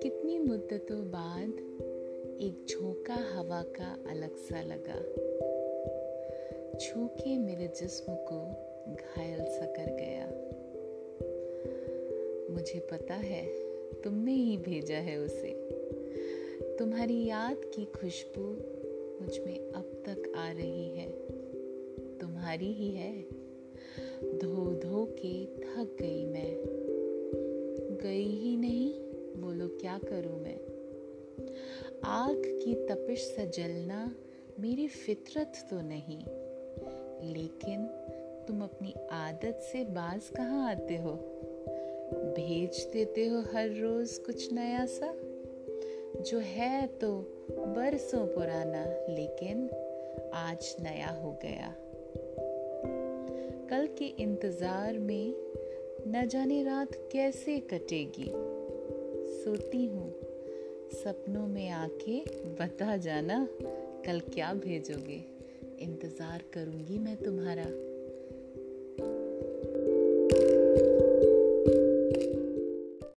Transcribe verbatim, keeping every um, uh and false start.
कितनी मुद्दतों बाद एक झोंका हवा का अलग सा लगा, छू के मेरे जिस्म को घायल सा कर गया। मुझे पता है तुमने ही भेजा है उसे, तुम्हारी याद की खुशबू मुझ में अब तक आ रही है। तुम्हारी ही है, धो धो के थक गई मैं, गई ही नहीं बोलो क्या करूं मैं। आग की तपिश से जलना मेरी फितरत तो नहीं, लेकिन तुम अपनी आदत से बाज कहाँ आते हो। भेज देते हो हर रोज कुछ नया सा, जो है तो बरसों पुराना लेकिन आज नया हो गया। कल के इंतजार में न जाने रात कैसे कटेगी, सोती हूँ सपनों में आके बता जाना कल क्या भेजोगे। इंतजार करूँगी मैं तुम्हारा।